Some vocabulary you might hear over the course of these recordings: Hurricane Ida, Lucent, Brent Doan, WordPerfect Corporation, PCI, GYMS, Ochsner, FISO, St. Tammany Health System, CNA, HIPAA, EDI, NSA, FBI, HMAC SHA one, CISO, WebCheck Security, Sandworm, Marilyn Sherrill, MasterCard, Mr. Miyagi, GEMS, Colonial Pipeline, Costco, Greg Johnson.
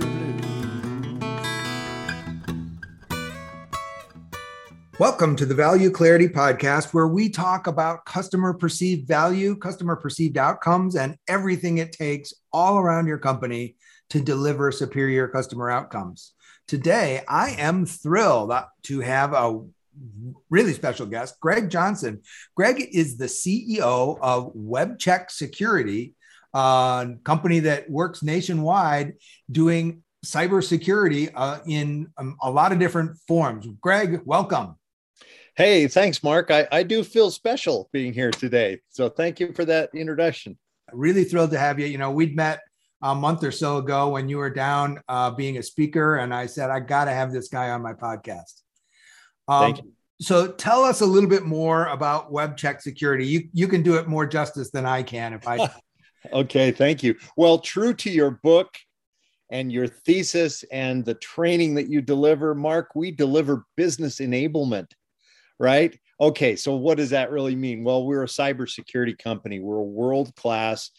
blues. Welcome to the Value Clarity Podcast, where we talk about customer perceived value, customer perceived outcomes, and everything it takes all around your company to deliver superior customer outcomes. Today, I am thrilled to have a really special guest, Greg Johnson. Greg is the CEO of WebCheck Security, a company that works nationwide doing cybersecurity in a lot of different forms. Greg, welcome. Hey, thanks, Mark. I do feel special being here today. So thank you for that introduction. Really thrilled to have you. You know, we'd met a month or so ago when you were down being a speaker, and I said, I got to have this guy on my podcast. Thank you. So tell us a little bit more about WebCheck Security. You can do it more justice than I can. Okay, thank you. Well, true to your book and your thesis and the training that you deliver, Mark, we deliver business enablement. Right? Okay, so what does that really mean? Well, we're a cybersecurity company. We're a world-class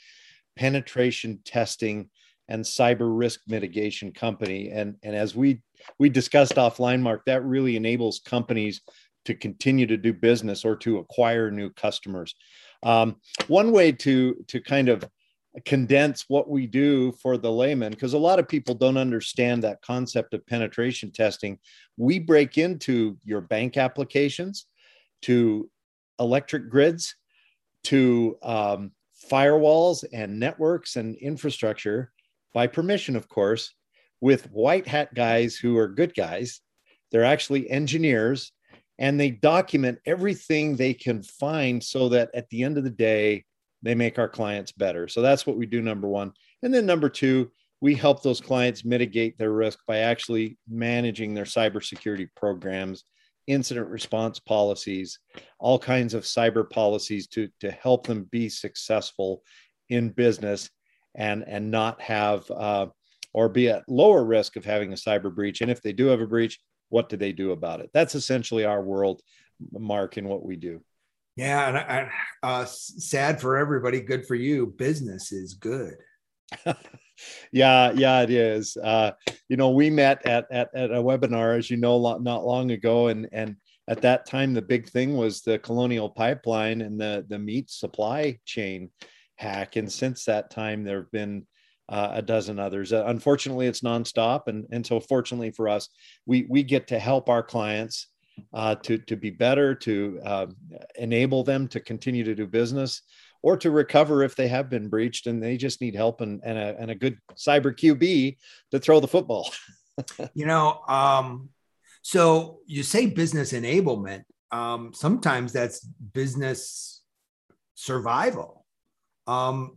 penetration testing and cyber risk mitigation company. And as we discussed offline, Mark, that really enables companies to continue to do business or to acquire new customers. One way to kind of condense what we do for the layman, because a lot of people don't understand that concept of penetration testing. We break into your bank applications, to electric grids, to firewalls and networks and infrastructure, by permission, of course, with white hat guys who are good guys. They're actually engineers, and they document everything they can find so that at the end of the day, they make our clients better. So that's what we do, number one. And then number two, we help those clients mitigate their risk by actually managing their cybersecurity programs, incident response policies, all kinds of cyber policies to help them be successful in business and not have or be at lower risk of having a cyber breach. And if they do have a breach, what do they do about it? That's essentially our world, Mark, in what we do. Yeah, and sad for everybody, good for you. Business is good. yeah, it is. You know, we met at a webinar, as you know, not long ago, and at that time, the big thing was the Colonial Pipeline and the meat supply chain hack. And since that time, there have been a dozen others. Unfortunately, it's nonstop, and so fortunately for us, we get to help our clients to be better, to enable them to continue to do business or to recover if they have been breached and they just need help and a good cyber QB to throw the football. You know, so you say business enablement. Sometimes that's business survival. A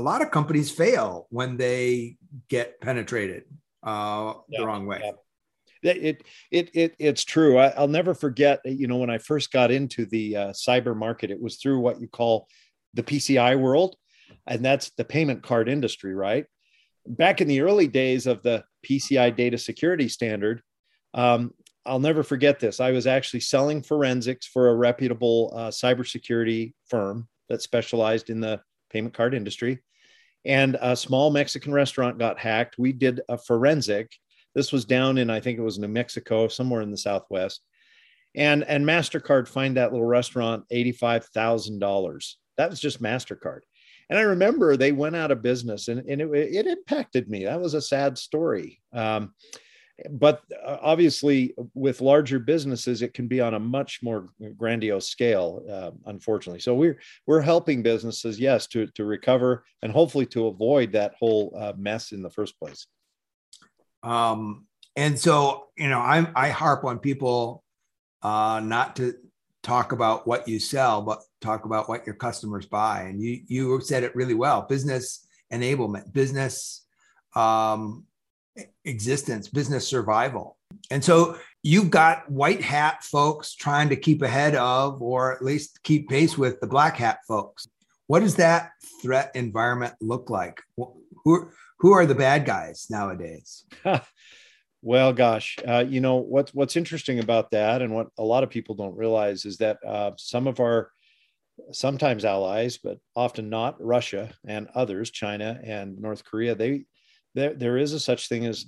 lot of companies fail when they get penetrated the wrong way. Yeah. It's true. I'll never forget, you know, when I first got into the cyber market, it was through what you call the PCI world, and that's the payment card industry, right? Back in the early days of the PCI data security standard, I'll never forget this. I was actually selling forensics for a reputable cybersecurity firm that specialized in the payment card industry, and a small Mexican restaurant got hacked. We did a forensic. This was down in, I think it was New Mexico, somewhere in the Southwest. And MasterCard fined that little restaurant $85,000. That was just MasterCard. And I remember they went out of business and it impacted me. That was a sad story. But obviously, with larger businesses, it can be on a much more grandiose scale, unfortunately. So we're helping businesses, yes, to recover and hopefully to avoid that whole mess in the first place. And so, you know, I harp on people not to talk about what you sell, but talk about what your customers buy. And you said it really well: business enablement, business existence, business survival. And so you've got white hat folks trying to keep ahead of, or at least keep pace with, the black hat folks. What does that threat environment look like? Who are the bad guys nowadays? Well, gosh, you know, what's interesting about that, and what a lot of people don't realize, is that some of our sometimes allies, but often not, Russia and others, China and North Korea, there is a such thing as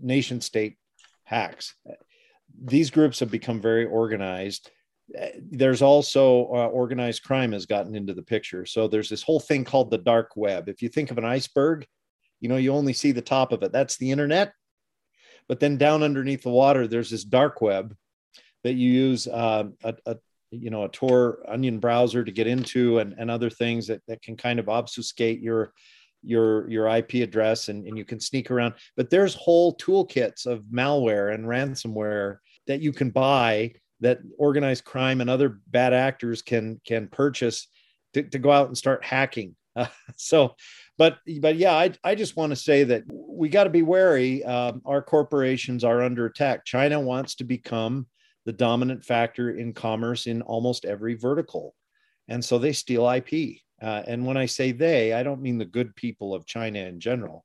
nation state hacks. These groups have become very organized. There's also organized crime has gotten into the picture. So there's this whole thing called the dark web. If you think of an iceberg, you know, you only see the top of it. That's the internet. But then down underneath the water, there's this dark web that you use a Tor Onion browser to get into, and other things that can kind of obfuscate your IP address, and you can sneak around. But there's whole toolkits of malware and ransomware that you can buy, that organized crime and other bad actors can purchase to go out and start hacking. But yeah, I just want to say that we got to be wary. Our corporations are under attack. China wants to become the dominant factor in commerce in almost every vertical. And so they steal IP. And when I say they, I don't mean the good people of China in general.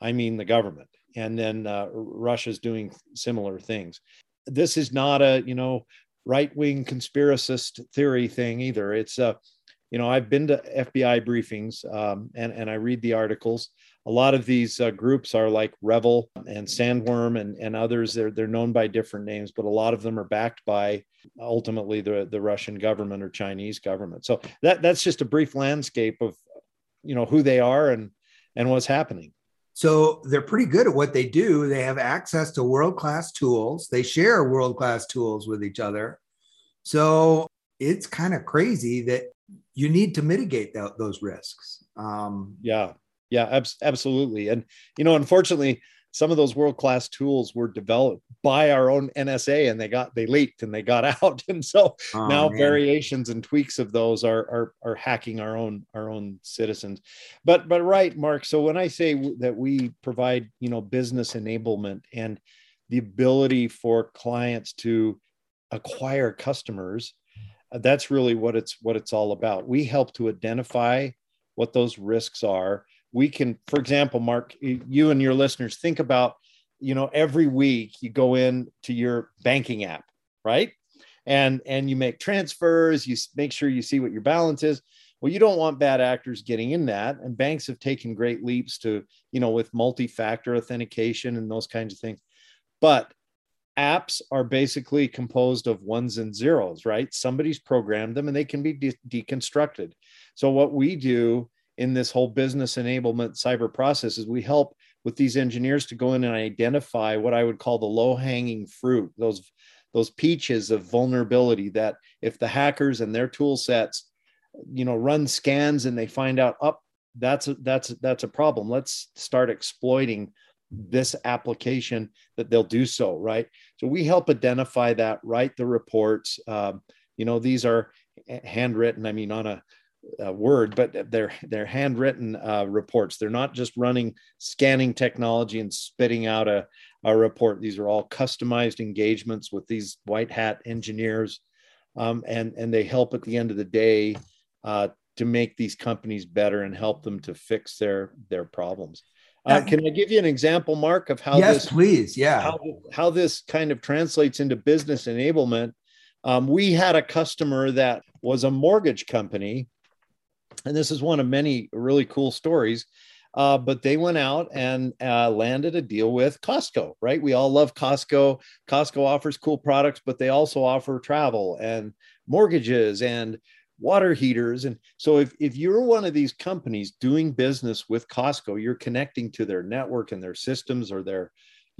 I mean the government. And then Russia's doing similar things. This is not a, you know, right-wing conspiracist theory thing either. It's a, you know, I've been to FBI briefings and I read the articles. A lot of these groups are like Revel and Sandworm and others. They're known by different names, but a lot of them are backed by ultimately the Russian government or Chinese government. So that's just a brief landscape of, you know, who they are and what's happening. So they're pretty good at what they do. They have access to world-class tools. They share world-class tools with each other. So it's kind of crazy that you need to mitigate those risks. Absolutely. And, you know, unfortunately, some of those world-class tools were developed by our own NSA, and they leaked and they got out. And so variations and tweaks of those are hacking our own citizens. But right, Mark. So when I say that we provide, you know, business enablement and the ability for clients to acquire customers, that's really what it's all about. We help to identify what those risks are. We can, for example, Mark, you and your listeners, think about, you know, every week you go in to your banking app, right? And you make transfers, you make sure you see what your balance is. Well, you don't want bad actors getting in that. And banks have taken great leaps to, you know, with multi-factor authentication and those kinds of things. But apps are basically composed of ones and zeros, right? Somebody's programmed them and they can be deconstructed. So what we do in this whole business enablement cyber process is we help with these engineers to go in and identify what I would call the low-hanging fruit, those peaches of vulnerability that if the hackers and their tool sets, you know, run scans and they find out, that's a problem. Let's start exploiting this application, that they'll do so, right? So we help identify that, write the reports. You know, these are handwritten, I mean, not a word, but they're handwritten reports. They're not just running scanning technology and spitting out a report. These are all customized engagements with these white hat engineers. And they help at the end of the day to make these companies better and help them to fix their problems. Can I give you an example, Mark, of how how this kind of translates into business enablement? We had a customer that was a mortgage company, and this is one of many really cool stories, but they went out and landed a deal with Costco, right? We all love Costco. Costco offers cool products, but they also offer travel and mortgages and water heaters. And so if you're one of these companies doing business with Costco, you're connecting to their network and their systems or their,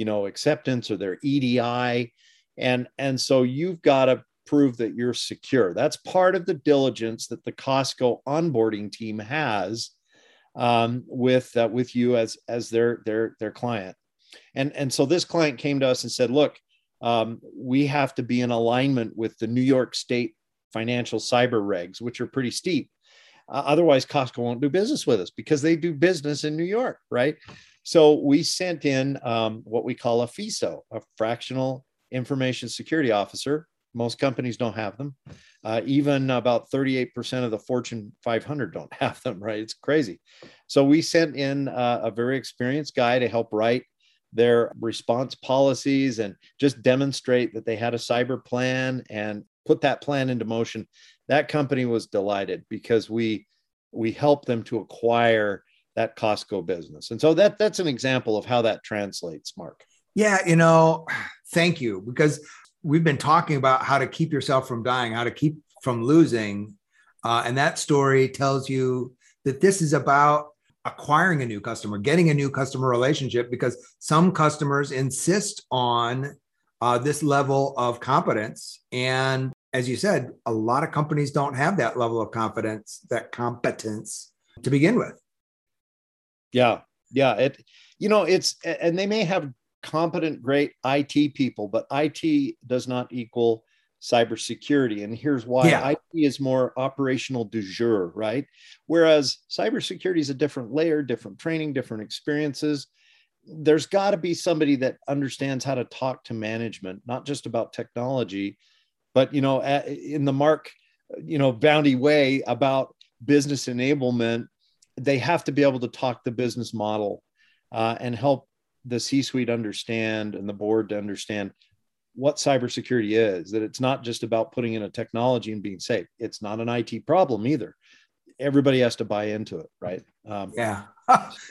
acceptance or their EDI. And so you've got to prove that you're secure. That's part of the diligence that the Costco onboarding team has with you as their client. And so this client came to us and said, look, we have to be in alignment with the New York State financial cyber regs, which are pretty steep. Otherwise, Costco won't do business with us because they do business in New York, right? So we sent in what we call a FISO, a fractional information security officer. Most companies don't have them. Even about 38% of the Fortune 500 don't have them, right? It's crazy. So we sent in a very experienced guy to help write their response policies and just demonstrate that they had a cyber plan and put that plan into motion. That company was delighted because we helped them to acquire that Costco business. And so that's an example of how that translates, Mark. Yeah, thank you, because we've been talking about how to keep yourself from dying, how to keep from losing. And that story tells you that this is about acquiring a new customer, getting a new customer relationship, because some customers insist on this level of competence. And as you said, a lot of companies don't have that level of competence to begin with. Yeah. And they may have competent, great IT people, but IT does not equal cybersecurity. And here's why. Yeah. IT is more operational du jour, right? Whereas cybersecurity is a different layer, different training, different experiences. There's got to be somebody that understands how to talk to management, not just about technology, but, in the Mark, Bounty way about business enablement, they have to be able to talk the business model and help the C-suite understand and the board to understand what cybersecurity is, that it's not just about putting in a technology and being safe. It's not an IT problem either. Everybody has to buy into it, right? Yeah.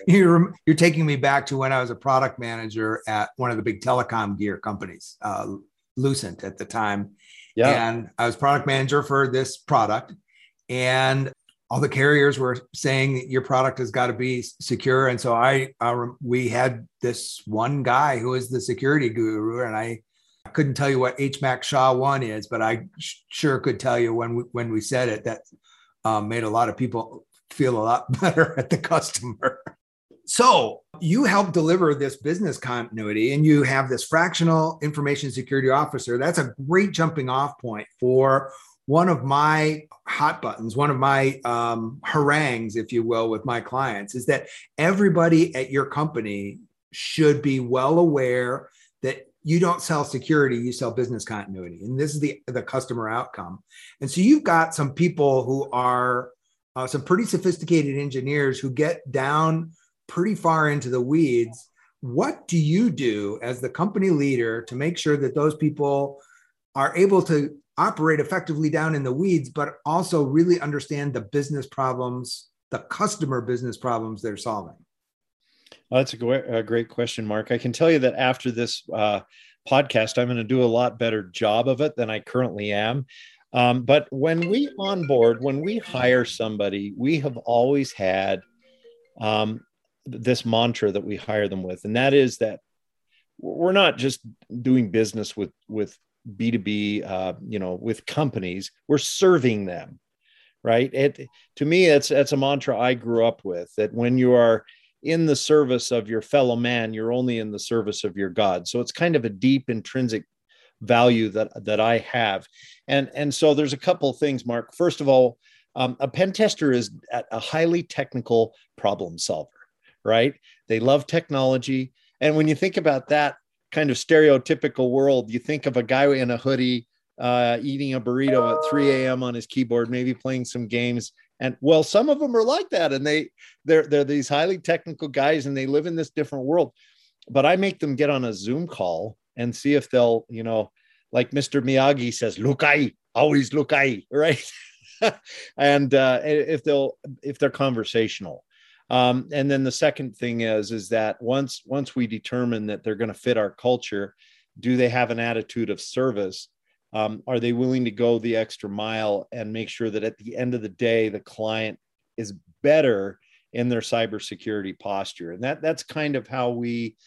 You're taking me back to when I was a product manager at one of the big telecom gear companies, Lucent at the time. Yeah. And I was product manager for this product. And all the carriers were saying your product has got to be secure. And so we had this one guy who was the security guru, and I couldn't tell you what HMAC SHA one is, but I sure could tell you when we said it, that made a lot of people feel a lot better at the customer. So you help deliver this business continuity, and you have this fractional information security officer. That's a great jumping off point for one of my hot buttons, one of my harangues, if you will, with my clients, is that everybody at your company should be well aware that you don't sell security, you sell business continuity. And this is the customer outcome. And so you've got some people who are some pretty sophisticated engineers who get down pretty far into the weeds. What do you do as the company leader to make sure that those people are able to operate effectively down in the weeds, but also really understand the business problems, the customer business problems they're solving? Well, that's a great question, Mark. I can tell you that after this podcast, I'm going to do a lot better job of it than I currently am. But when we hire somebody, we have always had this mantra that we hire them with. And that is that we're not just doing business with B2B, with companies, we're serving them, right? To me, that's a mantra I grew up with, that when you are in the service of your fellow man, you're only in the service of your God. So it's kind of a deep intrinsic value that I have. And so there's a couple of things, Mark. First of all, a pen tester is a highly technical problem solver, right? They love technology. And when you think about that kind of stereotypical world, you think of a guy in a hoodie eating a burrito at 3 a.m. on his keyboard, maybe playing some games. And well, some of them are like that. And they're these highly technical guys, and they live in this different world. But I make them get on a Zoom call and see if they'll, like Mr. Miyagi says, "Look-ai, always look-ai," right? And if they're conversational. And then the second thing is that once we determine that they're going to fit our culture, do they have an attitude of service? Are they willing to go the extra mile and make sure that at the end of the day, the client is better in their cybersecurity posture? And that's kind of how we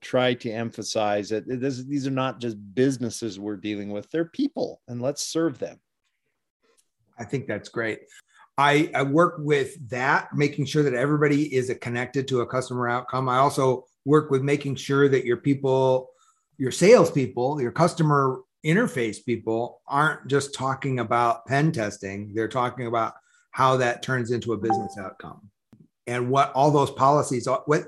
try to emphasize that these are not just businesses we're dealing with, they're people, and let's serve them. I think that's great. I work with that, making sure that everybody is connected to a customer outcome. I also work with making sure that your people, your salespeople, your customer interface people aren't just talking about pen testing. They're talking about how that turns into a business outcome and what all those policies are. What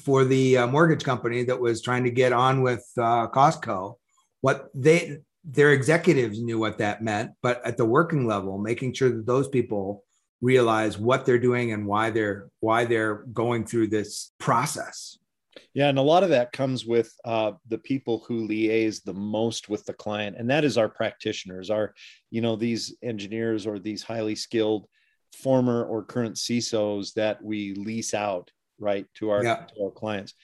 for the mortgage company that was trying to get on with Costco, what their executives knew what that meant, but at the working level, making sure that those people realize what they're doing and why they're going through this process. Yeah. And a lot of that comes with the people who liaise the most with the client. And that is our practitioners, these engineers or these highly skilled former or current CISOs that we lease out, right, to our clients.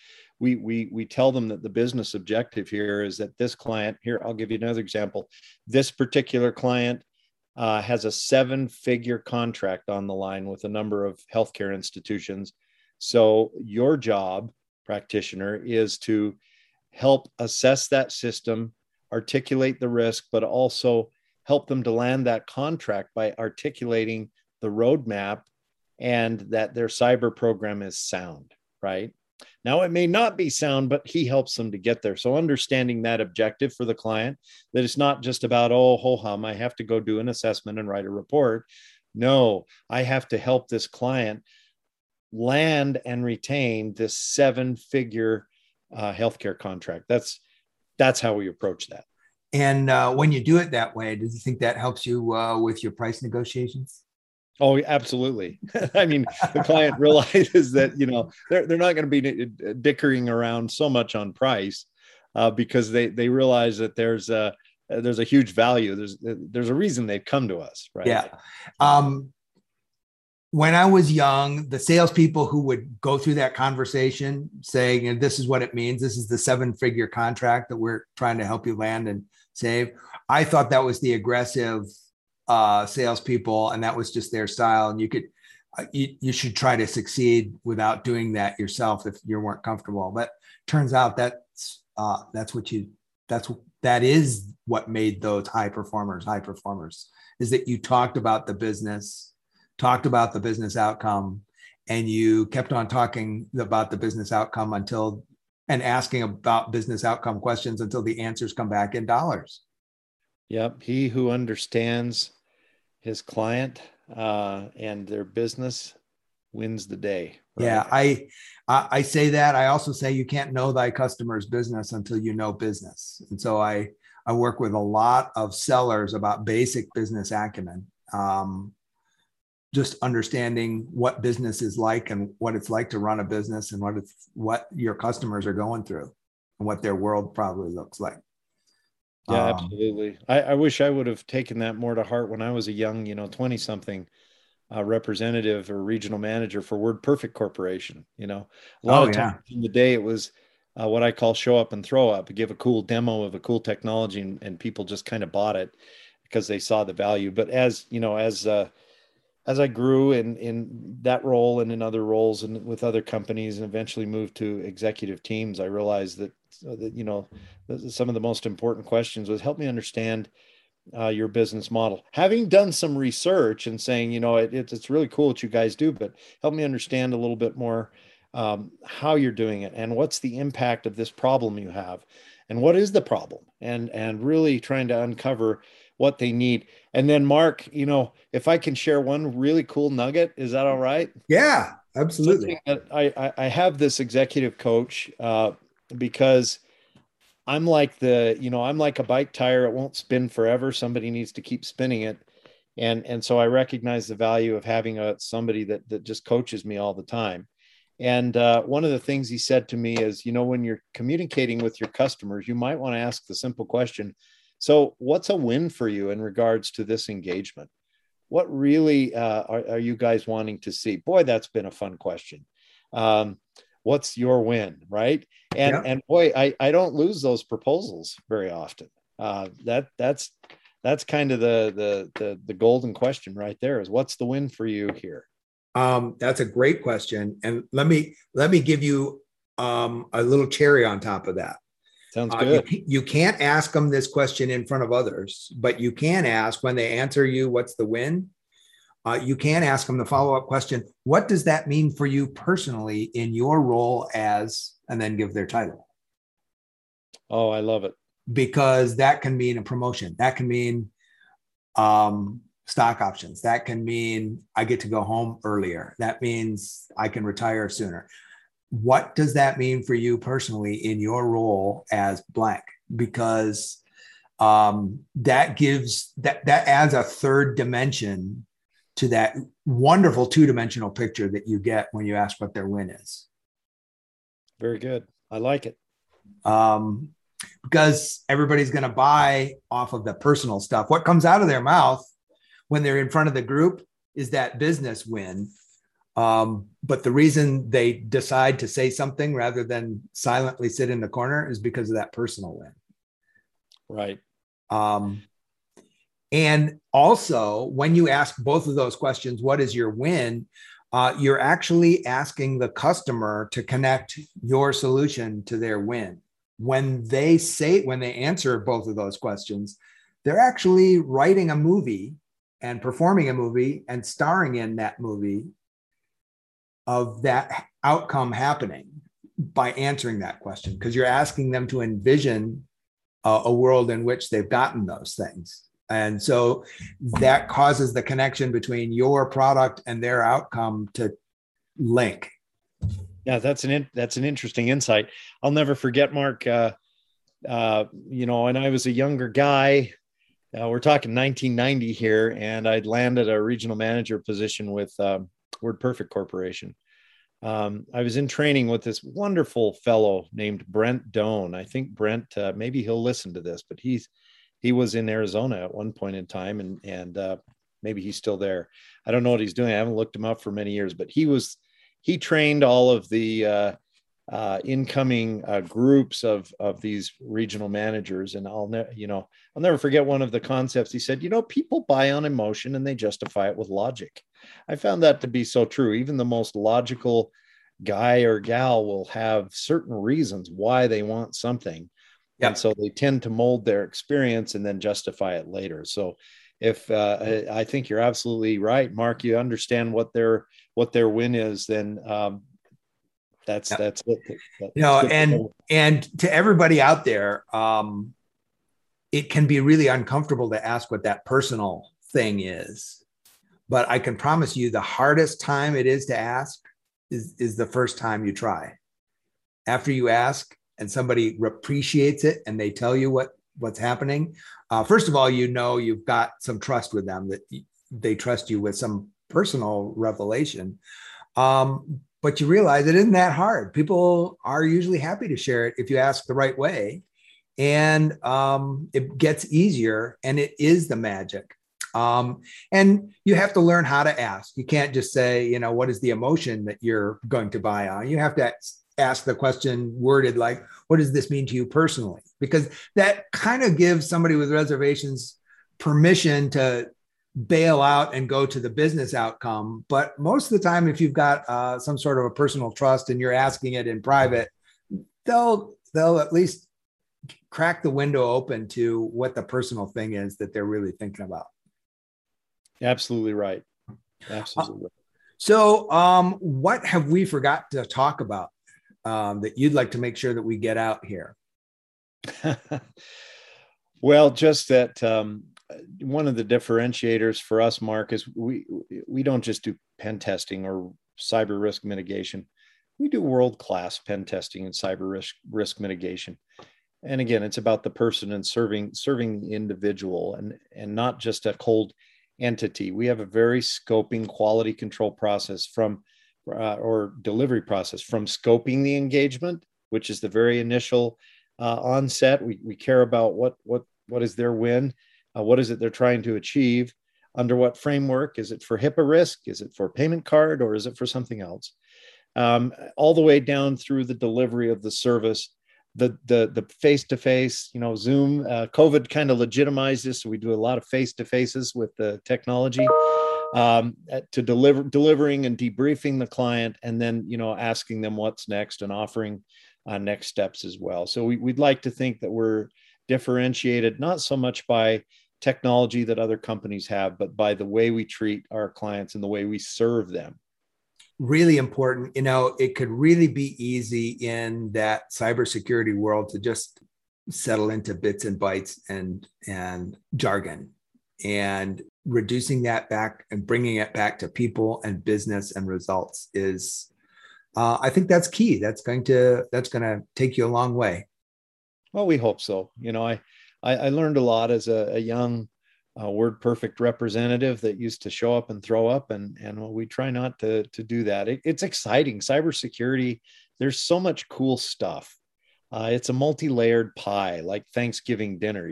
We tell them that the business objective here is that this client here, I'll give you another example. This particular client has a 7-figure contract on the line with a number of healthcare institutions. So your job, practitioner, is to help assess that system, articulate the risk, but also help them to land that contract by articulating the roadmap and that their cyber program is sound, right? Now, it may not be sound, but he helps them to get there. So understanding that objective for the client, that it's not just about, ho-hum, I have to go do an assessment and write a report. No, I have to help this client land and retain this 7-figure healthcare contract. That's how we approach that. And when you do it that way, do you think that helps you with your price negotiations? Oh, absolutely. I mean, the client realizes that, they're not going to be dickering around so much on price because they realize that there's a huge value. There's a reason they've come to us, right? Yeah. When I was young, the salespeople who would go through that conversation saying, this is what it means. This is the 7-figure contract that we're trying to help you land and save. I thought that was the aggressive salespeople, and that was just their style. And you should try to succeed without doing that yourself if you weren't comfortable. But turns out that is what made those high performers is that you talked about the business outcome, and you kept on talking about the business outcome and asking about business outcome questions until the answers come back in dollars. Yep. He who understands his client and their business wins the day. Right? Yeah. I say that. I also say you can't know thy customer's business until you know business. And so I work with a lot of sellers about basic business acumen. Just understanding what business is like and what it's like to run a business and what your customers are going through and what their world probably looks like. Yeah, absolutely. I wish I would have taken that more to heart when I was a young, 20-something representative or regional manager for WordPerfect Corporation. A lot of times in the day, it was what I call show up and throw up, give a cool demo of a cool technology, and people just kind of bought it because they saw the value. But as I grew in that role and in other roles and with other companies and eventually moved to executive teams, I realized that some of the most important questions was help me understand your business model. Having done some research and saying, it's really cool what you guys do, but help me understand a little bit more how you're doing it and what's the impact of this problem you have and what is the problem and really trying to uncover what they need. And then Mark, if I can share one really cool nugget, is that all right? Yeah, absolutely. I have this executive coach because I'm like I'm like a bike tire. It won't spin forever. Somebody needs to keep spinning it. And so I recognize the value of having somebody that just coaches me all the time. And one of the things he said to me is, when you're communicating with your customers, you might want to ask the simple question, so what's a win for you in regards to this engagement? What really are you guys wanting to see? Boy, that's been a fun question. What's your win, right? And boy, I don't lose those proposals very often. That's kind of the golden question right there is what's the win for you here? That's a great question. And let me give you a little cherry on top of that. Sounds good. You can't ask them this question in front of others, but you can ask when they answer you, what's the win? You can ask them the follow-up question, what does that mean for you personally in your role as, and then give their title. Oh, I love it. Because that can mean a promotion. That can mean stock options. That can mean I get to go home earlier. That means I can retire sooner. What does that mean for you personally in your role as blank? Because that gives, that adds a third dimension to that wonderful two-dimensional picture that you get when you ask what their win is. Very good. I like it. Because everybody's going to buy off of the personal stuff. What comes out of their mouth when they're in front of the group is that business win. But the reason they decide to say something rather than silently sit in the corner is because of that personal win. Right. And also, when you ask both of those questions, what is your win? You're actually asking the customer to connect your solution to their win. When they answer both of those questions, they're actually writing a movie and performing a movie and starring in that movie of that outcome happening by answering that question, because you're asking them to envision a world in which they've gotten those things. And so that causes the connection between your product and their outcome to link. Yeah, that's an interesting insight. I'll never forget, Mark, and I was a younger guy. We're talking 1990 here, and I'd landed a regional manager position with WordPerfect Corporation. I was in training with this wonderful fellow named Brent Doan. I think Brent, maybe he'll listen to this, but he was in Arizona at one point in time, and maybe he's still there. I don't know what he's doing. I haven't looked him up for many years, but he trained all of the incoming groups of these regional managers. And I'll never forget one of the concepts. He said, people buy on emotion and they justify it with logic. I found that to be so true. Even the most logical guy or gal will have certain reasons why they want something. Yep. And so they tend to mold their experience and then justify it later. So if I think you're absolutely right, Mark, you understand what their win is, then that's it. And to everybody out there, it can be really uncomfortable to ask what that personal thing is. But I can promise you the hardest time it is to ask is the first time you try. After you ask and somebody appreciates it and they tell you what's happening, first of all, you've got some trust with them, that they trust you with some personal revelation. But you realize it isn't that hard. People are usually happy to share it if you ask the right way. And it gets easier, and it is the magic. And you have to learn how to ask. You can't just say, what is the emotion that you're going to buy on? You have to ask the question worded like, what does this mean to you personally? Because that kind of gives somebody with reservations permission to bail out and go to the business outcome. But most of the time, if you've got some sort of a personal trust and you're asking it in private, they'll at least crack the window open to what the personal thing is that they're really thinking about. Absolutely right. Absolutely. So what have we forgot to talk about that you'd like to make sure that we get out here? Well, just that one of the differentiators for us, Mark, is we don't just do pen testing or cyber risk mitigation. We do world-class pen testing and cyber risk mitigation. And again, it's about the person and serving the individual and not just a cold entity. We have a very scoping quality control process or delivery process from scoping the engagement, which is the very initial onset. We care about what is their win, what is it they're trying to achieve, under what framework. Is it for HIPAA risk? Is it for payment card, or is it for something else? All the way down through the delivery of the service, the face-to-face, Zoom, COVID kind of legitimized this. So we do a lot of face-to-faces with the technology. to delivering and debriefing the client, and then, you know, asking them what's next and offering next steps as well. So we'd like to think that we're differentiated, not so much by technology that other companies have, but by the way we treat our clients and the way we serve them. Really important. You know, it could really be easy in that cybersecurity world to just settle into bits and bytes and jargon, and reducing that back and bringing it back to people and business and results is, I think that's key. That's going to take you a long way. Well, we hope so. You know, I learned a lot as a young WordPerfect representative that used to show up and throw up, and well, we try not to do that. It's exciting. Cybersecurity, there's so much cool stuff. It's a multi-layered pie, like Thanksgiving dinner.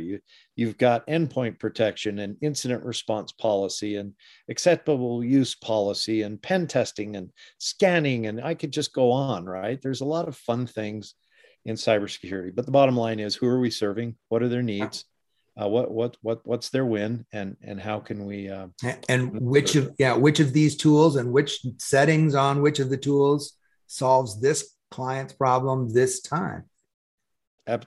You've got endpoint protection and incident response policy and acceptable use policy and pen testing and scanning, and I could just go on, right? There's a lot of fun things in cybersecurity, but the bottom line is, who are we serving? What are their needs? What's their win, and how can we? And which of these tools and which settings on which of the tools solves this client's problem this time?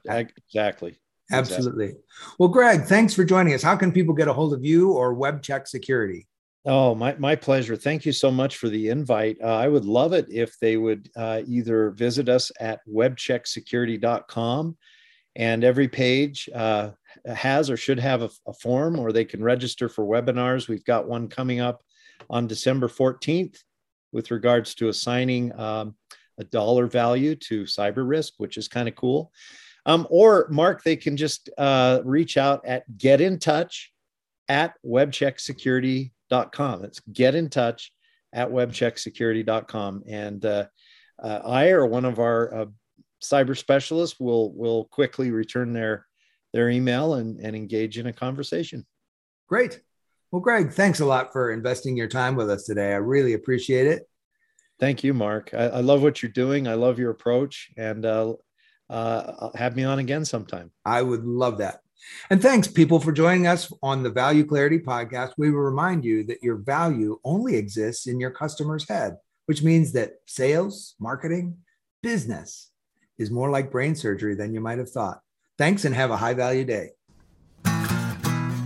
Exactly. Absolutely. Well, Greg, thanks for joining us. How can people get a hold of you or WebCheck Security? Oh, my pleasure. Thank you so much for the invite. I would love it if they would either visit us at webchecksecurity.com, and every page has or should have a form, or they can register for webinars. We've got one coming up on December 14th with regards to assigning a dollar value to cyber risk, which is kind of cool. Or Mark, they can just reach out at getintouch@webchecksecurity.com. It's getintouch@webchecksecurity.com. And I or one of our cyber specialists will quickly return their email and engage in a conversation. Great. Well, Greg, thanks a lot for investing your time with us today. I really appreciate it. Thank you, Mark. I love what you're doing. I love your approach, and have me on again sometime. I would love that. And thanks, people, for joining us on the Value Clarity Podcast. We will remind you that your value only exists in your customer's head, which means that sales, marketing, business is more like brain surgery than you might have thought. Thanks, and have a high value day.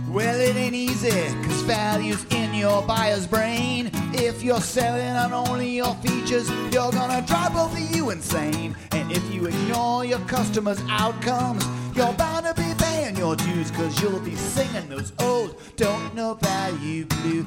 Well, it ain't easy, because value's in your buyer's brain. If you're selling on only your features, you're going to drive both of you insane. And if you ignore your customers' outcomes, you're bound to be paying your dues, because you'll be singing those old don't know value blues.